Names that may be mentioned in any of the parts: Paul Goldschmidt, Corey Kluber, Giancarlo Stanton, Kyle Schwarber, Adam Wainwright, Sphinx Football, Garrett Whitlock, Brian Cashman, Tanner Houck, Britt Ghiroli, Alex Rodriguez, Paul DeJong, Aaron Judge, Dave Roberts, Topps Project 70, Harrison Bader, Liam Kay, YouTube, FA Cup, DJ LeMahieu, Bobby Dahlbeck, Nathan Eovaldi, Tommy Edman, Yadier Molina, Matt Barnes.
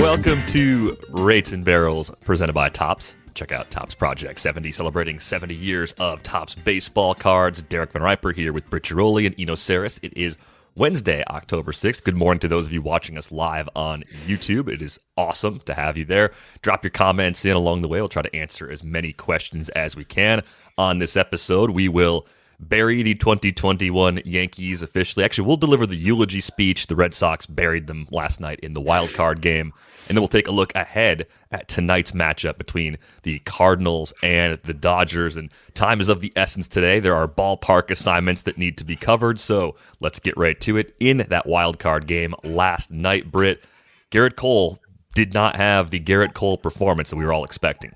Welcome to Rates and Barrels, presented by Topps. Check out Topps Project 70, celebrating 70 years of Topps baseball cards. Derek Van Riper here with Britt Ghiroli and Eno Saris. It is Wednesday, October 6th. Good morning to those of you watching us live on YouTube. It is awesome to have you there. Drop your comments in along the way. We'll try to answer as many questions as we can. On this episode, we will bury the 2021 Yankees officially. Actually, we'll deliver the eulogy speech. The Red Sox buried them last night in the wild card game. And then we'll take a look ahead at tonight's matchup between the Cardinals and the Dodgers. And time is of the essence today. There are ballpark assignments that need to be covered. So let's get right to it. In that wild card game last night, Britt, Gerrit Cole did not have the Gerrit Cole performance that we were all expecting.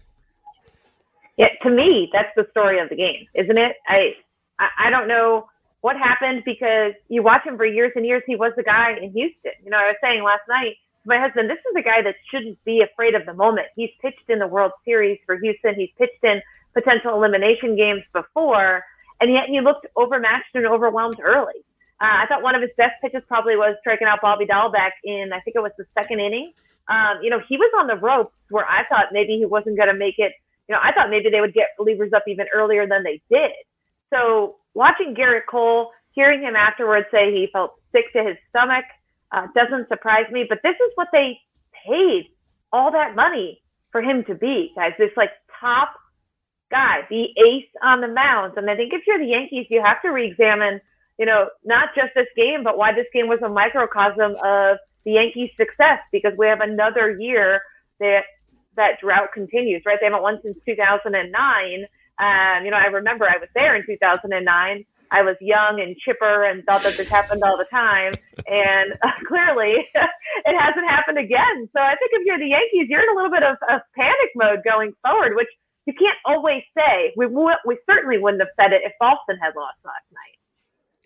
Yeah, to me, that's the story of the game, isn't it? I don't know what happened, because you watch him for years and years. He was the guy in Houston. You know, I was saying last night, my husband, this is a guy that shouldn't be afraid of the moment. He's pitched in the World Series for Houston. He's pitched in potential elimination games before, and yet he looked overmatched and overwhelmed early. I thought one of his best pitches probably was striking out Bobby Dahlbeck in, I think it was the second inning. You know, he was on the ropes where I thought maybe he wasn't going to make it. You know, I thought maybe they would get relievers up even earlier than they did. So watching Gerrit Cole, hearing him afterwards say he felt sick to his stomach, doesn't surprise me, but this is what they paid all that money for him to be, guys. This like top guy, the ace on the mound. And I think if you're the Yankees, you have to reexamine, you know, not just this game, but why this game was a microcosm of the Yankees' success, because we have another year that drought continues, right? They haven't won since 2009. You know, I remember I was there in 2009. I was young and chipper and thought that this happened all the time. And clearly it hasn't happened again. So I think if you're the Yankees, you're in a little bit of panic mode going forward, which you can't always say. We certainly wouldn't have said it if Boston had lost last night.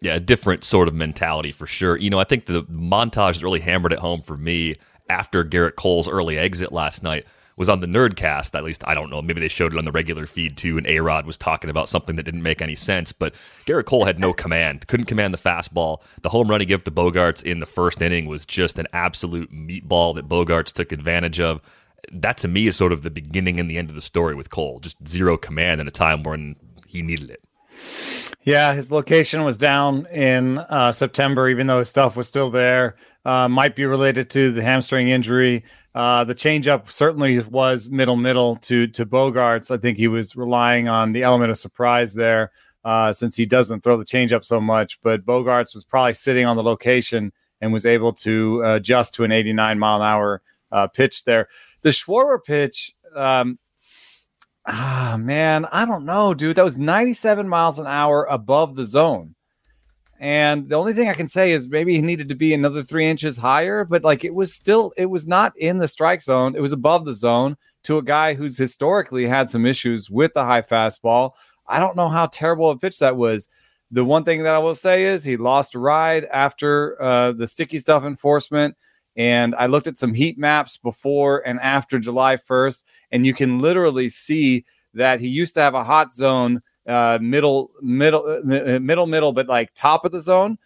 Yeah, a different sort of mentality for sure. You know, I think the montage that really hammered it home for me after Gerrit Cole's early exit last night was on the Nerdcast, at least, I don't know, maybe they showed it on the regular feed too, and A-Rod was talking about something that didn't make any sense, but Gerrit Cole had no command, couldn't command the fastball. The home run he gave to Bogarts in the first inning was just an absolute meatball that Bogarts took advantage of. That, to me, is sort of the beginning and the end of the story with Cole, just zero command in a time when he needed it. Yeah, his location was down in September, even though his stuff was still there. Might be related to the hamstring injury. The changeup certainly was middle to Bogarts. I think he was relying on the element of surprise there, since he doesn't throw the changeup so much. But Bogarts was probably sitting on the location and was able to adjust to an 89-mile-an-hour pitch there. The Schwarber pitch, man, I don't know, dude. That was 97 miles an hour above the zone. And the only thing I can say is maybe he needed to be another 3 inches higher, but like it was not in the strike zone. It was above the zone to a guy who's historically had some issues with the high fastball. I don't know how terrible a pitch that was. The one thing that I will say is he lost a ride after the sticky stuff enforcement. And I looked at some heat maps before and after July 1st, and you can literally see that he used to have a hot zone, middle, but like top of the zone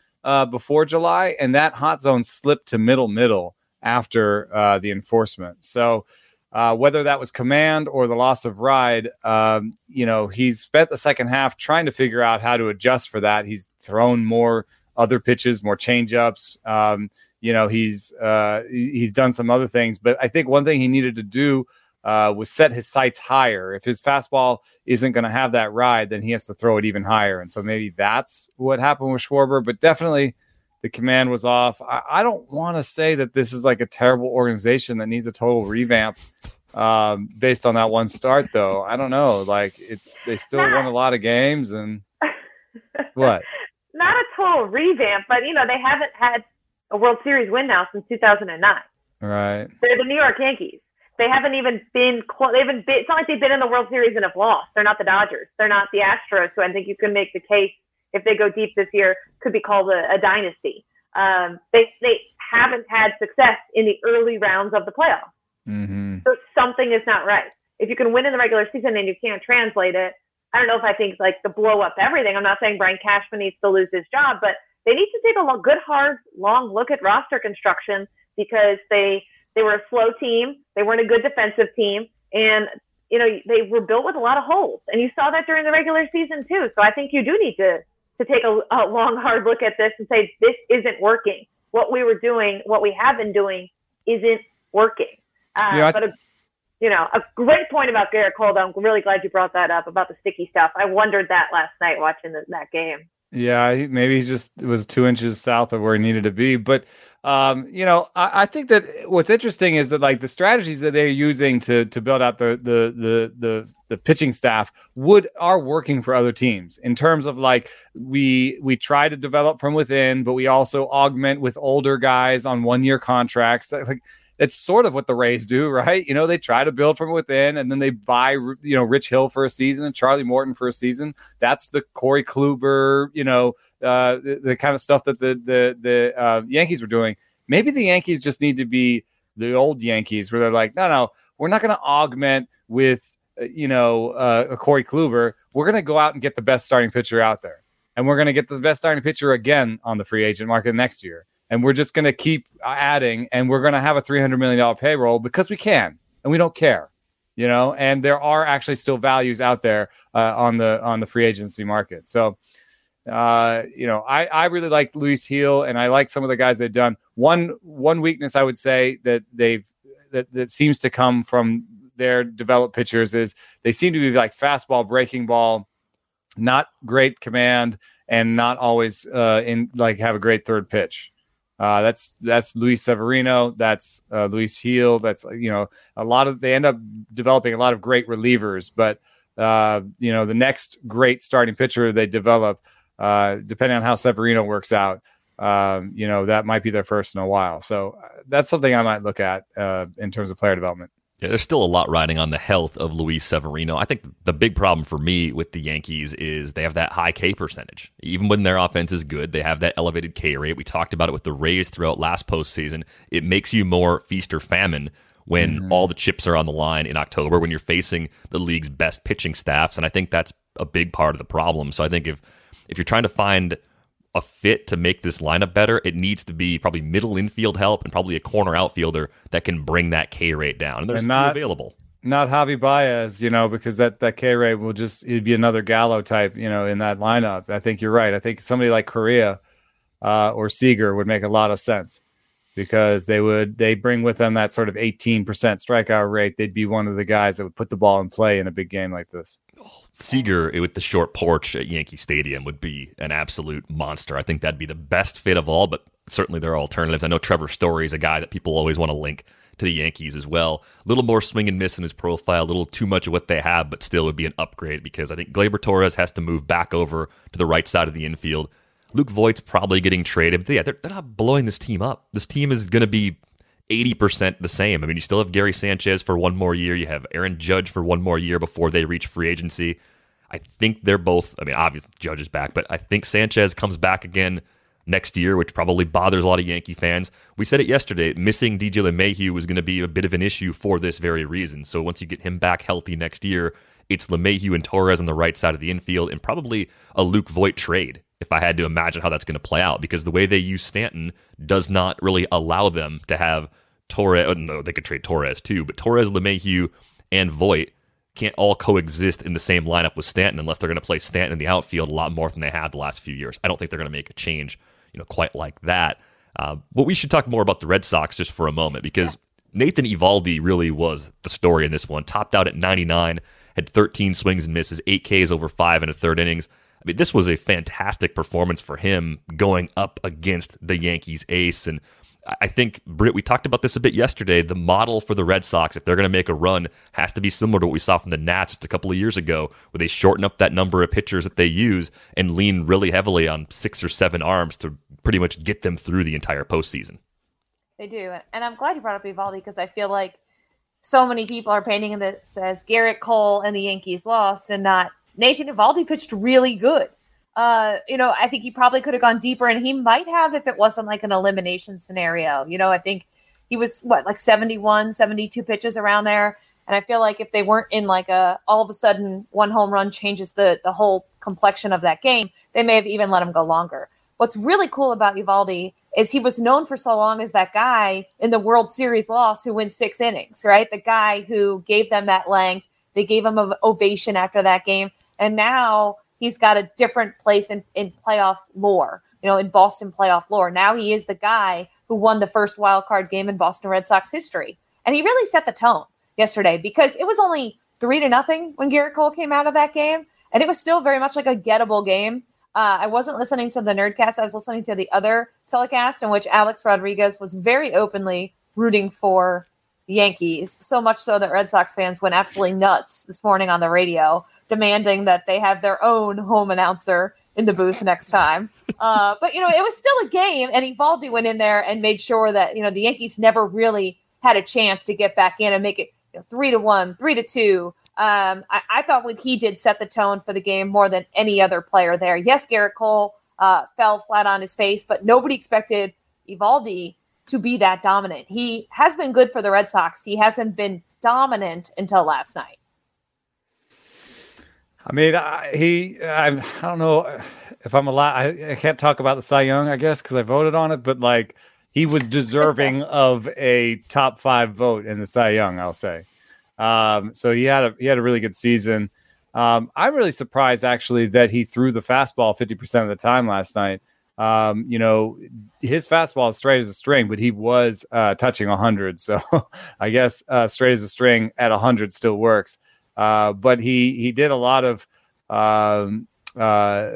before July. And that hot zone slipped to middle after the enforcement. So whether that was command or the loss of ride, you know, he's spent the second half trying to figure out how to adjust for that. He's thrown more other pitches, more changeups. You know, he's done some other things, but I think one thing he needed to do was set his sights higher. If his fastball isn't going to have that ride, then he has to throw it even higher. And so maybe that's what happened with Schwarber, but definitely The command was off. I don't want to say that this is like a terrible organization that needs a total revamp based on that one start, though. I don't know. Like, it's they still won a lot of games and what? Not a total revamp, but, you know, they haven't had a World Series win now since 2009. Right. They're the New York Yankees. They haven't even been close. It's not like they've been in the World Series and have lost. They're not the Dodgers. They're not the Astros. So I think you can make the case if they go deep this year, could be called a dynasty. They haven't had success in the early rounds of the playoffs. Mm-hmm. So something is not right. If you can win in the regular season and you can't translate it, I don't know if I think like the blow up everything. I'm not saying Brian Cashman needs to lose his job, but they need to take a good, hard, long look at roster construction because they were a slow team. They weren't a good defensive team. And, you know, they were built with a lot of holes. And you saw that during the regular season too. So I think you do need to take a long, hard look at this and say, this isn't working. What we were doing, what we have been doing isn't working. A great point about Gerrit Cole, though. I'm really glad you brought that up about the sticky stuff. I wondered that last night watching that game. Yeah, maybe he just was 2 inches south of where he needed to be. But, I think that what's interesting is that like the strategies that they're using to build out the pitching staff are working for other teams in terms of like we try to develop from within, but we also augment with older guys on 1 year contracts. Like that's sort of what the Rays do, right? You know, they try to build from within and then they buy, you know, Rich Hill for a season and Charlie Morton for a season. That's the Corey Kluber, you know, the kind of stuff that the Yankees were doing. Maybe the Yankees just need to be the old Yankees where they're like, no, we're not going to augment with, a Corey Kluber. We're going to go out and get the best starting pitcher out there. And we're going to get the best starting pitcher again on the free agent market next year. And we're just going to keep adding, and we're going to have a $300 million payroll because we can, and we don't care, you know. And there are actually still values out there on the free agency market. So, I really like Luis Gil, and I like some of the guys they've done. One weakness I would say that that seems to come from their developed pitchers is they seem to be like fastball, breaking ball, not great command, and not always have a great third pitch. That's Luis Severino. That's Luis Gil. That's, they end up developing a lot of great relievers, but the next great starting pitcher they develop, depending on how Severino works out, that might be their first in a while. So that's something I might look at in terms of player development. Yeah, there's still a lot riding on the health of Luis Severino. I think the big problem for me with the Yankees is they have that high K percentage. Even when their offense is good, they have that elevated K rate. We talked about it with the Rays throughout last postseason. It makes you more feast or famine when all the chips are on the line in October, when you're facing the league's best pitching staffs. And I think that's a big part of the problem. So I think if you're trying to find a fit to make this lineup better, it needs to be probably middle infield help and probably a corner outfielder that can bring that K rate down. And there's not available. Not Javi Baez, because that K rate will it'd be another Gallo type, in that lineup. I think you're right. I think somebody like Correa or Seager would make a lot of sense because they bring with them that sort of 18% strikeout rate. They'd be one of the guys that would put the ball in play in a big game like this. Seager with the short porch at Yankee Stadium would be an absolute monster. I think that'd be the best fit of all, but certainly there are alternatives. I know Trevor Story is a guy that people always want to link to the Yankees as well. A little more swing and miss in his profile, a little too much of what they have, but still would be an upgrade because I think Gleyber Torres has to move back over to the right side of the infield. Luke Voigt's probably getting traded. But yeah, they're not blowing this team up. This team is going to be 80% the same. I mean, you still have Gary Sanchez for one more year. You have Aaron Judge for one more year before they reach free agency. I think they're both, I mean, obviously Judge is back, but I think Sanchez comes back again next year, which probably bothers a lot of Yankee fans. We said it yesterday, missing DJ LeMahieu was going to be a bit of an issue for this very reason. So once you get him back healthy next year, it's LeMahieu and Torres on the right side of the infield and probably a Luke Voigt trade, if I had to imagine how that's going to play out, because the way they use Stanton does not really allow them to have Torres. No, they could trade Torres too, but Torres, LeMahieu, and Voigt can't all coexist in the same lineup with Stanton unless they're going to play Stanton in the outfield a lot more than they have the last few years. I don't think they're going to make a change, quite like that. But we should talk more about the Red Sox just for a moment, because Nathan Eovaldi really was the story in this one. Topped out at 99, had 13 swings and misses, 8 Ks over 5 1/3 innings. I mean, this was a fantastic performance for him going up against the Yankees ace. And I think, Britt, we talked about this a bit yesterday. The model for the Red Sox, if they're going to make a run, has to be similar to what we saw from the Nats just a couple of years ago, where they shorten up that number of pitchers that they use and lean really heavily on 6 or 7 arms to pretty much get them through the entire postseason. They do. And I'm glad you brought up Eovaldi, because I feel like so many people are painting this as Gerrit Cole and the Yankees lost and not Nathan Eovaldi pitched really good. I think he probably could have gone deeper, and he might have if it wasn't like an elimination scenario. I think he was, 71, 72 pitches around there. And I feel like if they weren't in all of a sudden one home run changes the whole complexion of that game, they may have even let him go longer. What's really cool about Eovaldi is he was known for so long as that guy in the World Series loss who wins 6 innings, right? The guy who gave them that length. They gave him an ovation after that game. And now he's got a different place in playoff lore, in Boston playoff lore. Now he is the guy who won the first wild card game in Boston Red Sox history. And he really set the tone yesterday, because it was only 3-0 when Gerrit Cole came out of that game. And it was still very much like a gettable game. I wasn't listening to the Nerdcast. I was listening to the other telecast in which Alex Rodriguez was very openly rooting for Yankees, so much so that Red Sox fans went absolutely nuts this morning on the radio, demanding that they have their own home announcer in the booth next time. But it was still a game, and Eovaldi went in there and made sure that, the Yankees never really had a chance to get back in and make it 3-1, 3-2. I thought what he did set the tone for the game more than any other player there. Yes, Gerrit Cole fell flat on his face, but nobody expected Eovaldi to be that dominant. He has been good for the Red Sox. He hasn't been dominant until last night. I mean, I don't know if I'm allowed. I can't talk about the Cy Young, I guess, because I voted on it, but he was deserving of a top 5 vote in the Cy Young, I'll say. So he had a really good season. I'm really surprised actually that he threw the fastball 50% of the time last night. His fastball is straight as a string, but he was touching 100. So I guess straight as a string at 100 still works. But he did a lot of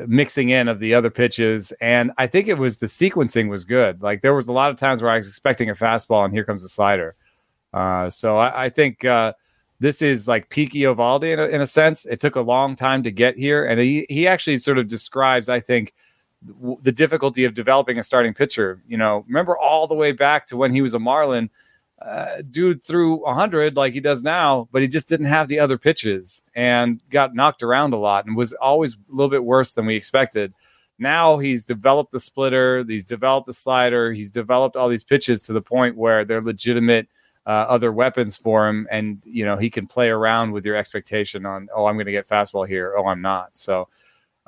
mixing in of the other pitches, and I think it was the sequencing was good. There was a lot of times where I was expecting a fastball, and here comes a slider. So I think this is peak Eovaldi in a sense. It took a long time to get here, and he actually sort of describes, I think, the difficulty of developing a starting pitcher. Remember all the way back to when he was a Marlin, dude threw 100 like he does now, but he just didn't have the other pitches and got knocked around a lot and was always a little bit worse than we expected. Now he's developed the splitter, he's developed the slider, he's developed all these pitches to the point where they're legitimate other weapons for him. And, he can play around with your expectation on, oh, I'm going to get fastball here. Oh, I'm not. So,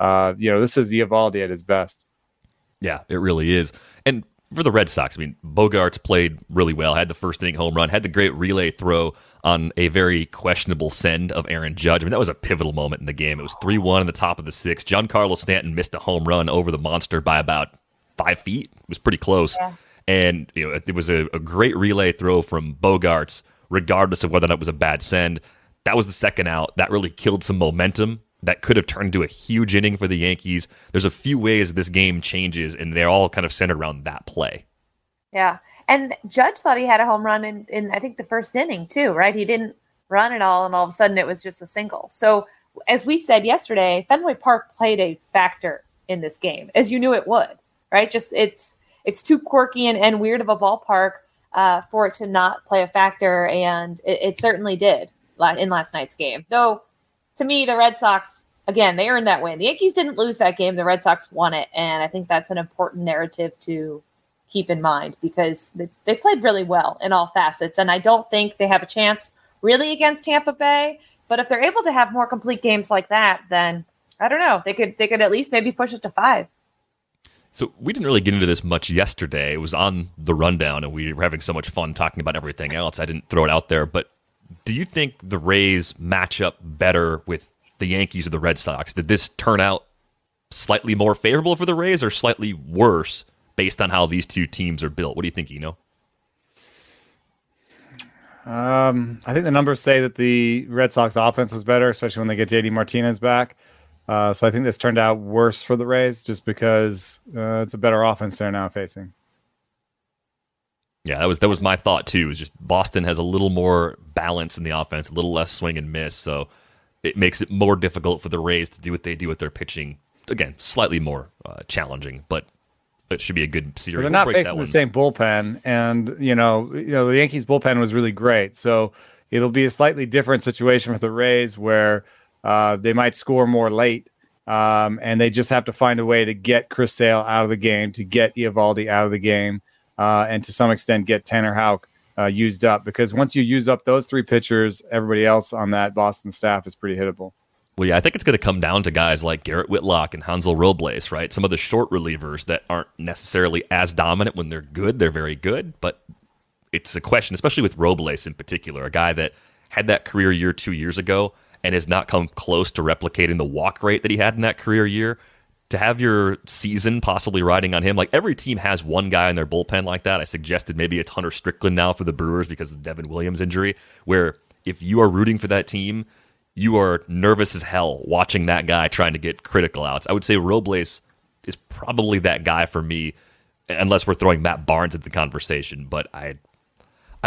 this is Eovaldi at his best. Yeah, it really is. And for the Red Sox, I mean, Bogarts played really well, had the first inning home run, had the great relay throw on a very questionable send of Aaron Judge. I mean, that was a pivotal moment in the game. It was 3-1 in the top of the 6th. Giancarlo Stanton missed a home run over the monster by about 5 feet. It was pretty close. Yeah. And it was a great relay throw from Bogarts, regardless of whether or not it was a bad send. That was the second out. That really killed some momentum. That could have turned into a huge inning for the Yankees. There's a few ways this game changes, and they're all kind of centered around that play. Yeah, and Judge thought he had a home run in I think, the first inning too, right? He didn't run at all, and all of a sudden it was just a single. So as we said yesterday, Fenway Park played a factor in this game, as you knew it would, right? Just it's too quirky and weird of a ballpark for it to not play a factor, and it certainly did in last night's game, though. To me, the Red Sox, again, they earned that win. The Yankees didn't lose that game. The Red Sox won it, and I think that's an important narrative to keep in mind, because they played really well in all facets, and I don't think they have a chance really against Tampa Bay, but if they're able to have more complete games like that, then I don't know. They could at least maybe push it to 5. So we didn't really get into this much yesterday. It was on the rundown, and we were having so much fun talking about everything else. I didn't throw it out there, but do you think the Rays match up better with the Yankees or the Red Sox? Did this turn out slightly more favorable for the Rays or slightly worse based on how these two teams are built? What do you think, Eno? I think the numbers say that the Red Sox offense was better, especially when they get JD Martinez back. So I think this turned out worse for the Rays just because it's a better offense they're now facing. Yeah, that was my thought too. Is just Boston has a little more balance in the offense, a little less swing and miss, so it makes it more difficult for the Rays to do what they do with their pitching. Again, slightly more challenging, but it should be a good series. Well, they're not facing the same bullpen, and you know, the Yankees bullpen was really great, so it'll be a slightly different situation with the Rays where they might score more late, and they just have to find a way to get Chris Sale out of the game, to get Eovaldi out of the game, and to some extent get Tanner Houck used up, because once you use up those three pitchers, everybody else on that Boston staff is pretty hittable. Well, yeah, I think it's going to come down to guys like Garrett Whitlock and Hansel Robles, right? Some of the short relievers that aren't necessarily as dominant. When they're good, they're very good, but it's a question, especially with Robles in particular, a guy that had that career year 2 years ago and has not come close to replicating the walk rate that he had in that career year. To have your season possibly riding on him, like every team has one guy in their bullpen like that. I suggested maybe it's Hunter Strickland now for the Brewers because of the Devin Williams injury, where if you are rooting for that team, you are nervous as hell watching that guy trying to get critical outs. I would say Robles is probably that guy for me, unless we're throwing Matt Barnes at the conversation. But I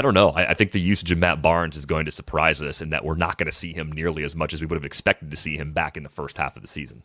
don't know. I think the usage of Matt Barnes is going to surprise us, and that we're not going to see him nearly as much as we would have expected to see him back in the first half of the season.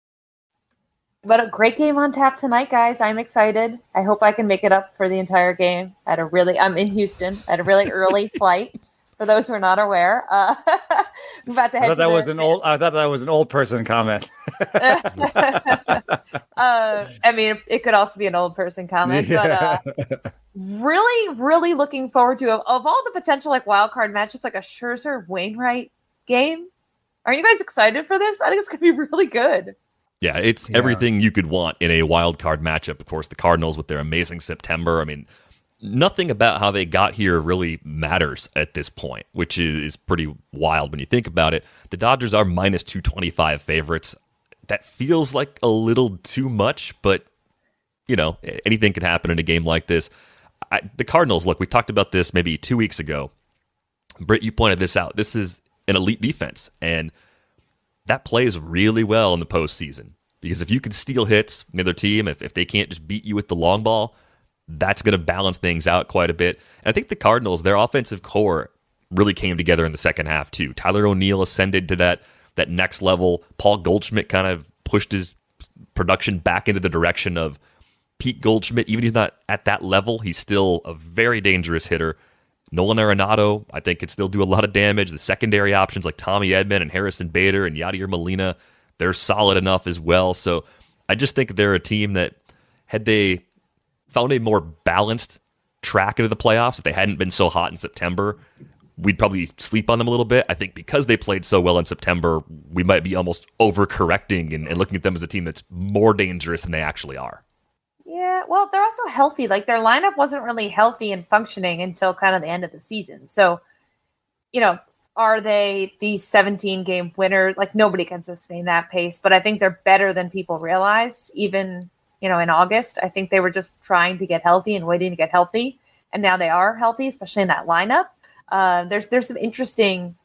But a great game on tap tonight, guys. I'm excited. I hope I can make it up for the entire game at I'm in Houston at a really early flight. For those who are not aware, I'm about to head. I thought that was an old person comment. I mean, it could also be an old person comment, but really, really looking forward to of all the potential like wild card matchups, like a Scherzer Wainwright game. Are you guys excited for this? I think it's going to be really good. Yeah, it's everything you could want in a wild card matchup. Of course, the Cardinals with their amazing September. I mean, nothing about how they got here really matters at this point, which is pretty wild when you think about it. The Dodgers are minus 225 favorites. That feels like a little too much, but, you know, anything could happen in a game like this. The Cardinals, look, we talked about this maybe 2 weeks ago. Britt, you pointed this out. This is an elite defense, and that plays really well in the postseason, because if you can steal hits from the other team, if they can't just beat you with the long ball, that's going to balance things out quite a bit. And I think the Cardinals, their offensive core really came together in the second half too. Tyler O'Neill ascended to that next level. Paul Goldschmidt kind of pushed his production back into the direction of Pete Goldschmidt. Even if he's not at that level, he's still a very dangerous hitter. Nolan Arenado, I think, could still do a lot of damage. The secondary options like Tommy Edman and Harrison Bader and Yadier Molina, they're solid enough as well. So I just think they're a team that, had they found a more balanced track into the playoffs, if they hadn't been so hot in September, we'd probably sleep on them a little bit. I think because they played so well in September, we might be almost overcorrecting and looking at them as a team that's more dangerous than they actually are. Yeah, well, they're also healthy. Like, their lineup wasn't really healthy and functioning until kind of the end of the season. So, you know, are they the 17-game winner? Like, nobody can sustain that pace. But I think they're better than people realized, even, you know, in August. I think they were just trying to get healthy and waiting to get healthy. And now they are healthy, especially in that lineup. There's some interesting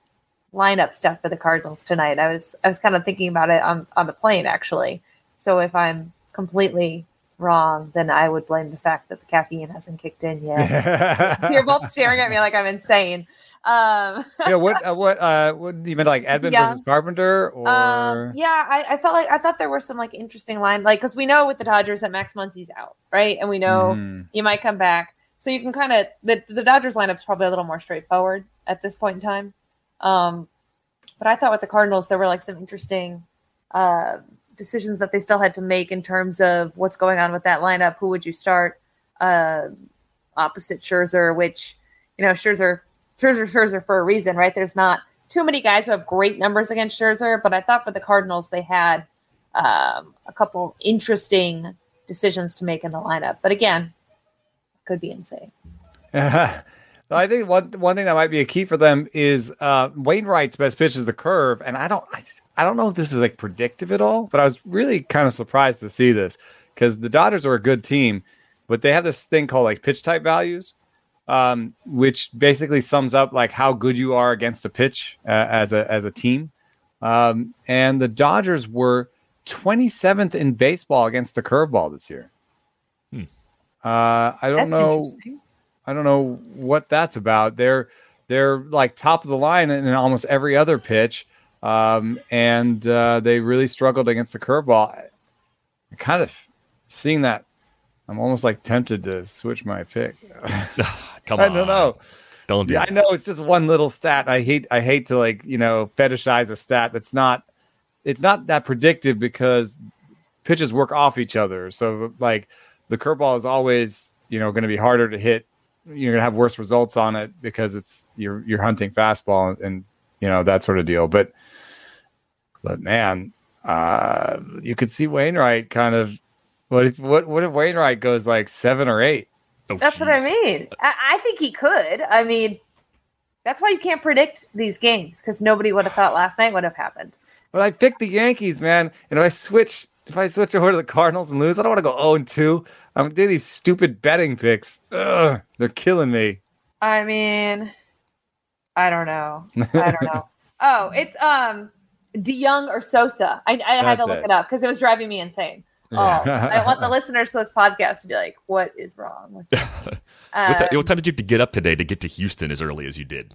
lineup stuff for the Cardinals tonight. I was kind of thinking about it on the plane, actually. So if I'm completely wrong, then I would blame the fact that the caffeine hasn't kicked in yet. You're both staring at me like I'm insane. What you meant, like Edman versus Carpenter, or I felt like I thought there were some like interesting line, like, because we know with the Dodgers that Max Muncy's out, right? And we know he might come back, so you can kind of the Dodgers lineup's probably a little more straightforward at this point in time. But I thought with the Cardinals there were like some interesting decisions that they still had to make in terms of what's going on with that lineup. Who would you start opposite Scherzer? Which, you know, Scherzer's for a reason, right? There's not too many guys who have great numbers against Scherzer, but I thought for the Cardinals they had a couple interesting decisions to make in the lineup. But again, it could be insane. I think one thing that might be a key for them is Wainwright's best pitch is the curve, and I don't know if this is like predictive at all, but I was really kind of surprised to see this because the Dodgers are a good team, but they have this thing called like pitch type values, which basically sums up like how good you are against a pitch as a team. And the Dodgers were 27th in baseball against the curveball this year. I don't know what that's about. They're like top of the line in almost every other pitch. And they really struggled against the curveball. Kind of seeing that, I'm almost like tempted to switch my pick. Come on. I don't know. Don't do that. I know it's just one little stat. I hate to like, you know, fetishize a stat that's not, it's not that predictive because pitches work off each other. So like the curveball is always, you know, going to be harder to hit. You're going to have worse results on it because it's you're hunting fastball and you know that sort of deal. But man, you could see Wainwright kind of. What if Wainwright goes like 7 or 8? That's what I mean. I think he could. I mean, that's why you can't predict these games because nobody would have thought last night would have happened. But I picked the Yankees, man, and if I switch over to the Cardinals and lose, I don't want to go 0-2. I'm going to do these stupid betting picks. Ugh, they're killing me. I mean, I don't know. Oh, it's DeJong or Sosa. I had to look it up because it was driving me insane. Oh, I want the listeners to this podcast to be like, what is wrong with you? What time did you have to get up today to get to Houston as early as you did?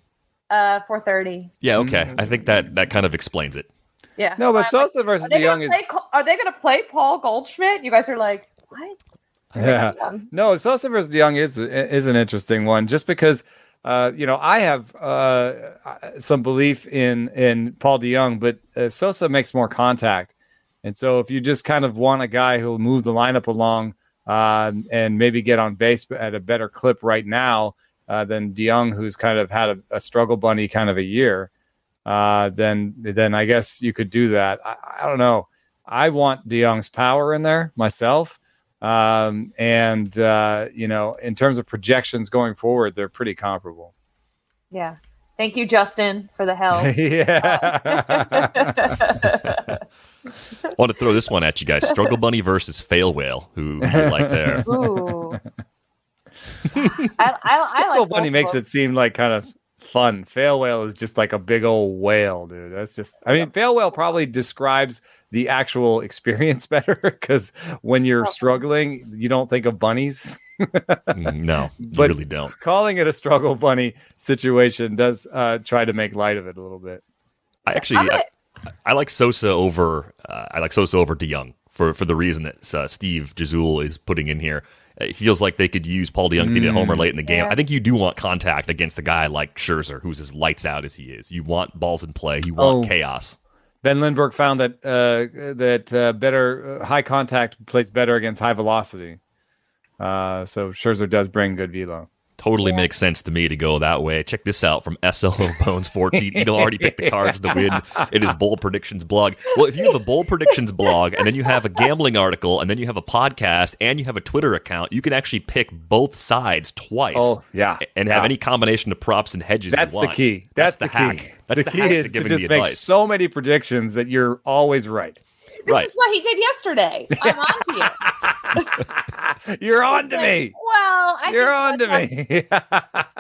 4:30. Yeah, okay. Mm-hmm. I think that kind of explains it. Yeah. No, but Sosa versus DeJong is... Are they going to play Paul Goldschmidt? You guys are like, what? Yeah. No, Sosa versus DeJong is an interesting one just because, you know, I have some belief in Paul DeJong, but Sosa makes more contact. And so if you just kind of want a guy who'll move the lineup along and maybe get on base at a better clip right now than DeJong, who's kind of had a struggle bunny kind of a year, then I guess you could do that. I don't know. I want DeJong's power in there myself. You know, in terms of projections going forward, they're pretty comparable. Yeah. Thank you, Justin, for the help. Yeah. I want to throw this one at you guys. Struggle Bunny versus Fail Whale. Who would you like there? Ooh. I like Bunny makes it seem like kind of fun. Fail Whale is just like a big old whale, dude. That's just, I mean, Fail Whale probably describes the actual experience better because when you're struggling, you don't think of bunnies. No, you really don't. Calling it a struggle bunny situation does try to make light of it a little bit. I like Sosa over DeJong for the reason that Steve Jazul is putting in here. It feels like they could use Paul DeJong to get a homer late in the game. Yeah. I think you do want contact against a guy like Scherzer, who's as lights out as he is. You want balls in play. You want chaos. Ben Lindbergh found that better high contact plays better against high velocity. So Scherzer does bring good velo. Totally makes sense to me to go that way. Check this out from SLO Bones 14. Eno already picked the Cards to win in his bold predictions blog. Well, if you have a bold predictions blog and then you have a gambling article and then you have a podcast and you have a Twitter account, you can actually pick both sides twice. Oh, yeah. And have any combination of props and hedges you want. That's the key. That's the hack. That's the key hack is to just make so many predictions that you're always right. This is what he did yesterday. I'm on to you. You're on to me. Well, you're on to me.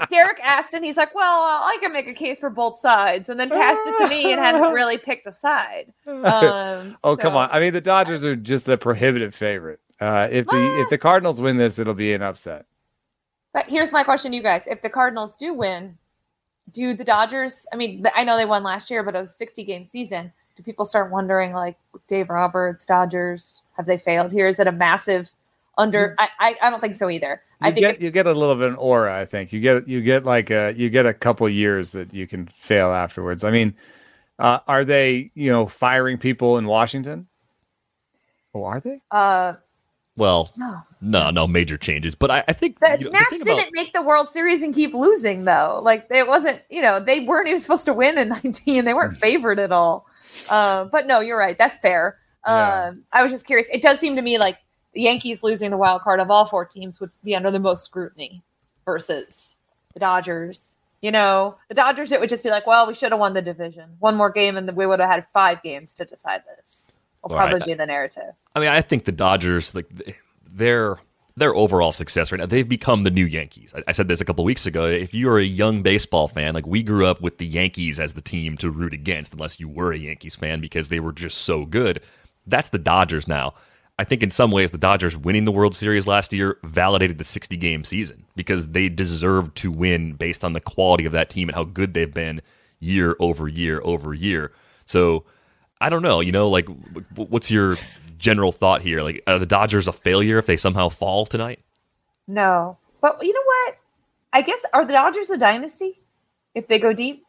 Derek asked, and he's like, well, I can make a case for both sides, and then passed it to me and hadn't really picked a side. Come on. I mean, the Dodgers are just a prohibitive favorite. If the Cardinals win this, it'll be an upset. But here's my question to you guys. If the Cardinals do win, do the Dodgers, I mean, I know they won last year, but it was a 60-game season. Do people start wondering, like, Dave Roberts, Dodgers, have they failed here? Is it a massive under? I don't think so either. I think you get a little bit of an aura. I think you get a couple years that you can fail afterwards. I mean, are they, you know, firing people in Washington? Oh, are they? Well, no major changes. But I think the Nats didn't make the World Series and keep losing, though. Like, it wasn't, you know, they weren't even supposed to win in 19. They weren't favored at all. But no, you're right. That's fair. I was just curious. It does seem to me like the Yankees losing the wild card of all four teams would be under the most scrutiny versus the Dodgers. You know, the Dodgers, it would just be like, well, we should have won the division. One more game and we would have had 5 games to decide this. Will probably be the narrative. I mean, I think the Dodgers, like their overall success right now, they've become the new Yankees. I said this a couple weeks ago. If you're a young baseball fan, like we grew up with the Yankees as the team to root against, unless you were a Yankees fan because they were just so good. That's the Dodgers now. I think in some ways the Dodgers winning the World Series last year validated the 60-game season because they deserved to win based on the quality of that team and how good they've been year over year over year. So I don't know, you know, like, what's your general thought here? Like, are the Dodgers a failure if they somehow fall tonight? No. But you know what? I guess, are the Dodgers a dynasty if they go deep?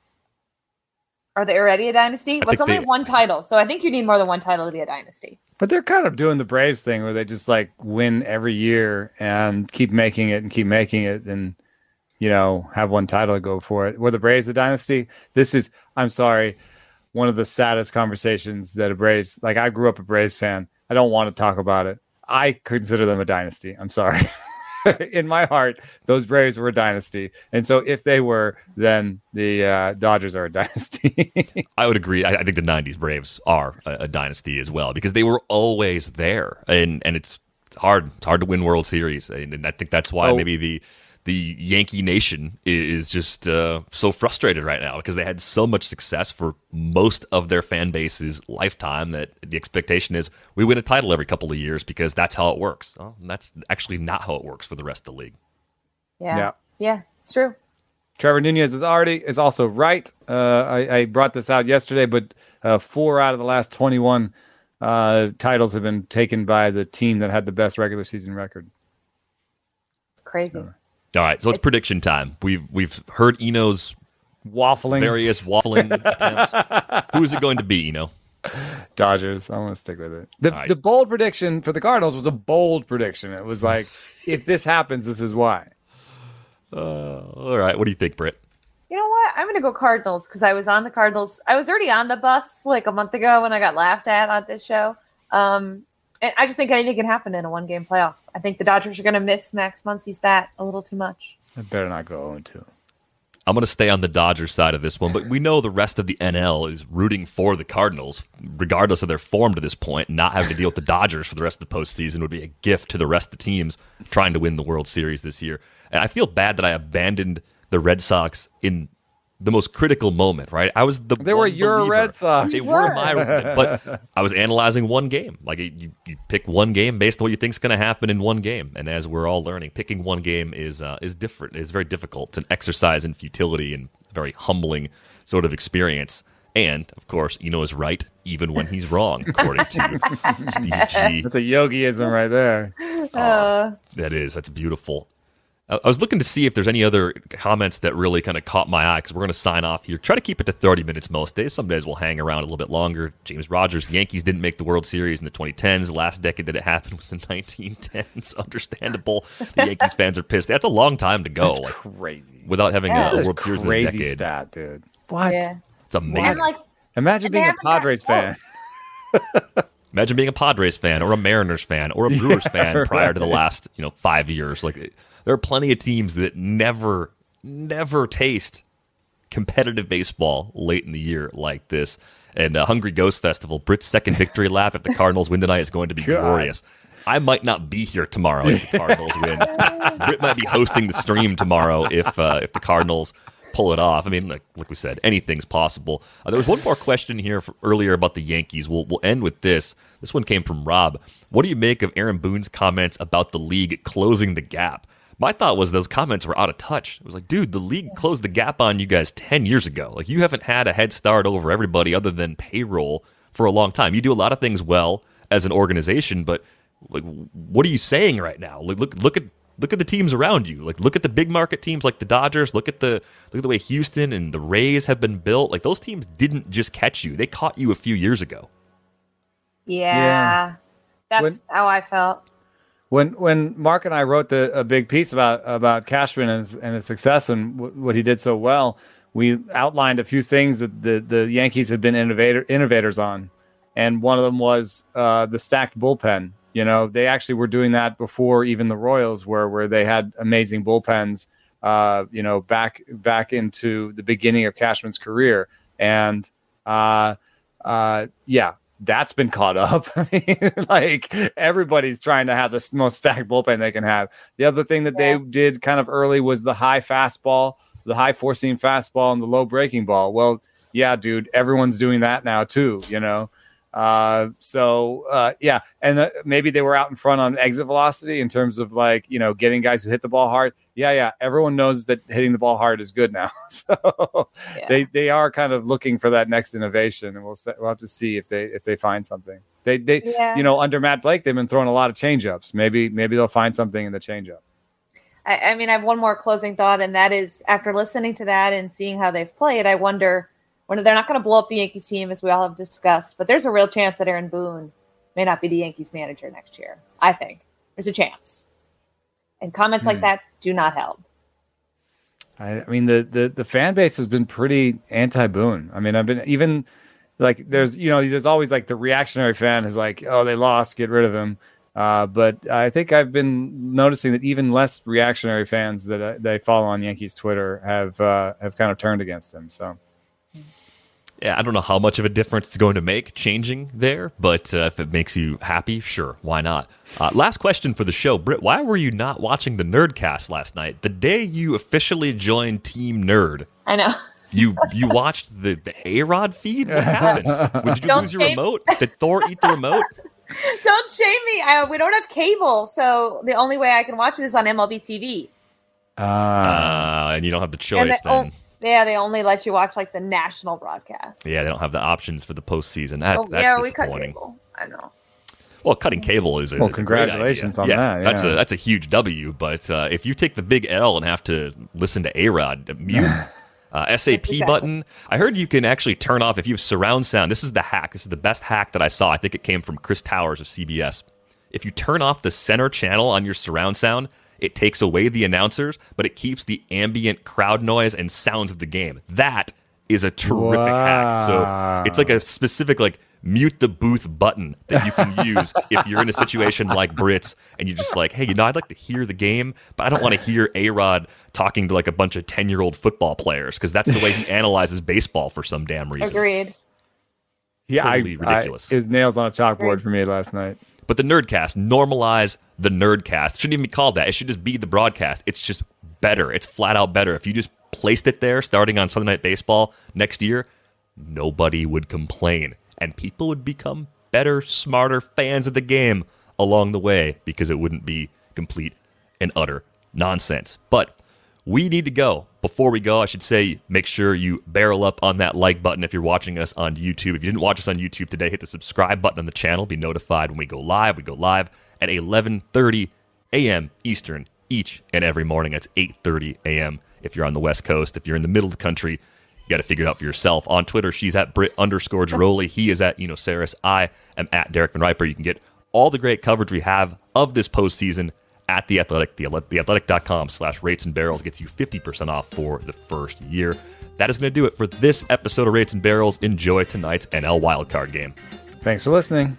Are they already a dynasty? Well, it's only one title, so I think you need more than one title to be a dynasty. But they're kind of doing the Braves thing where they just, like, win every year and keep making it and, you know, have one title to go for it. Were the Braves a dynasty? This is, I'm sorry, one of the saddest conversations that a Braves, like I grew up a Braves fan. I don't want to talk about it. I consider them a dynasty. I'm sorry. In my heart, those Braves were a dynasty. And so if they were, then the Dodgers are a dynasty. I would agree. I think the 90s Braves are a dynasty as well because they were always there. And it's hard to win World Series. And I think that's why maybe the Yankee Nation is just so frustrated right now because they had so much success for most of their fan base's lifetime that the expectation is we win a title every couple of years because that's how it works. Well, that's actually not how it works for the rest of the league. Yeah, it's true. Trevor Nunez is also right. I brought this out yesterday, but 4 out of the last 21 titles have been taken by the team that had the best regular season record. It's crazy. All right, so it's prediction time. We've heard Eno's various waffling attempts. Who is it going to be, Eno? Dodgers. I'm going to stick with it. The bold prediction for the Cardinals was a bold prediction. It was like, if this happens, this is why. All right, what do you think, Britt? You know what? I'm going to go Cardinals because I was on the Cardinals. I was already on the bus like a month ago when I got laughed at on this show. And I just think anything can happen in a one-game playoff. I think the Dodgers are going to miss Max Muncy's bat a little too much. I better not go 0-2. I'm going to stay on the Dodgers side of this one, but we know the rest of the NL is rooting for the Cardinals, regardless of their form to this point. Not having to deal with the Dodgers for the rest of the postseason would be a gift to the rest of the teams trying to win the World Series this year. And I feel bad that I abandoned the Red Sox in the most critical moment, right? I was the they were your believer. Red Sox. They were my, but I was analyzing one game. Like you pick one game based on what you think is going to happen in one game. And as we're all learning, picking one game is different. It's very difficult. It's an exercise in futility and very humbling sort of experience. And of course, Eno is right even when he's wrong, according to Steve G. That's a yogiism right there. That's beautiful. I was looking to see if there's any other comments that really kind of caught my eye because we're going to sign off here. Try to keep it to 30 minutes most days. Some days we'll hang around a little bit longer. James Rogers, the Yankees didn't make the World Series in the 2010s. The last decade that it happened was the 1910s. Understandable. The Yankees fans are pissed. That's a long time to go. That's crazy. Without having a World Series in a decade. Crazy stat, dude. What? Yeah. It's amazing. Like, imagine being a Padres fan. Imagine being a Padres fan or a Mariners fan or a Brewers fan prior to the last 5 years. Like, there are plenty of teams that never taste competitive baseball late in the year like this. And Hungry Ghost Festival, Britt's second victory lap. If the Cardinals win tonight, it's going to be glorious. I might not be here tomorrow if the Cardinals win. Britt might be hosting the stream tomorrow if the Cardinals pull it off. I mean, like we said, anything's possible. There was one more question here earlier about the Yankees. We'll end with this. This one came from Rob. What do you make of Aaron Boone's comments about the league closing the gap? My thought was those comments were out of touch. It was like, dude, the league closed the gap on you guys 10 years ago. Like, you haven't had a head start over everybody other than payroll for a long time. You do a lot of things well as an organization, but like, what are you saying right now? Like, look at the teams around you. Like, look at the big market teams like the Dodgers. Look at the way Houston and the Rays have been built. Like, those teams didn't just catch you. They caught you a few years ago. Yeah. That's how I felt. When Mark and I wrote a big piece about Cashman and his success and what he did so well, we outlined a few things that the Yankees had been innovators on, and one of them was the stacked bullpen. You know, they actually were doing that before even the Royals were, where they had amazing bullpens. You know, back into the beginning of Cashman's career, and yeah. That's been caught up. Like, everybody's trying to have the most stacked bullpen they can have. The other thing that they did kind of early was the high fastball, the high four-seam fastball, and the low breaking ball. Well, yeah, dude, everyone's doing that now too, you know? Yeah. And maybe they were out in front on exit velocity in terms of, like, you know, getting guys who hit the ball hard. Yeah. Everyone knows that hitting the ball hard is good now. So yeah. They are kind of looking for that next innovation, and we'll have to see if they find something. You know, under Matt Blake, they've been throwing a lot of changeups. Maybe they'll find something in the changeup. I mean, I have one more closing thought, and that is, after listening to that and seeing how they've played, I wonder, when they're not going to blow up the Yankees team, as we all have discussed, but there's a real chance that Aaron Boone may not be the Yankees manager next year. I think there's a chance. And comments like that do not help. I mean, the fan base has been pretty anti-Boone. I mean, I've been, even like, there's always like the reactionary fan who's like, oh, they lost, get rid of him. But I think I've been noticing that even less reactionary fans that they follow on Yankees Twitter have kind of turned against him. So. Yeah, I don't know how much of a difference it's going to make changing there, but if it makes you happy, sure, why not? Last question for the show. Britt, why were you not watching the Nerdcast last night? The day you officially joined Team Nerd. I know. You watched the A-Rod feed? What happened? Would you lose your remote? Did Thor eat the remote? Don't shame me. We don't have cable, so the only way I can watch it is on MLB TV. And you don't have the choice then. Yeah, they only let you watch, like, the national broadcast. Yeah, they don't have the options for the postseason. That's disappointing. We cut cable. I know. Well, cutting cable is a congratulations great idea. On that. Yeah. That's a huge W, but if you take the big L and have to listen to A-Rod, mute SAP exactly. button. I heard you can actually turn off, if you have surround sound, this is the hack. This is the best hack that I saw. I think it came from Chris Towers of CBS. If you turn off the center channel on your surround sound, it takes away the announcers, but it keeps the ambient crowd noise and sounds of the game. That is a terrific hack. So it's like a specific, like, mute the booth button that you can use if you're in a situation like Brit's and you're just like, hey, you know, I'd like to hear the game, but I don't want to hear A-Rod talking to, like, a bunch of 10-year-old football players, because that's the way he analyzes baseball for some damn reason. Agreed. Yeah, ridiculous. It was nails on a chalkboard for me last night. But the Nerdcast, normalize the Nerdcast. It shouldn't even be called that. It should just be the broadcast. It's just better. It's flat out better. If you just placed it there starting on Sunday Night Baseball next year, nobody would complain. And people would become better, smarter fans of the game along the way, because it wouldn't be complete and utter nonsense. But we need to go. Before we go, I should say, make sure you barrel up on that like button if you're watching us on YouTube. If you didn't watch us on YouTube today, hit the subscribe button on the channel. Be notified when we go live. We go live at 11:30 a.m. Eastern each and every morning. That's 8:30 a.m. if you're on the West Coast. If you're in the middle of the country, you got to figure it out for yourself. On Twitter, she's at Britt_Ghiroli. He is at Eno Saris. I am at Derek Van Riper. You can get all the great coverage we have of this postseason at The Athletic. theathletic.com/rates and barrels gets you 50% off for the first year. That is going to do it for this episode of Rates and Barrels. Enjoy tonight's NL wildcard game. Thanks for listening.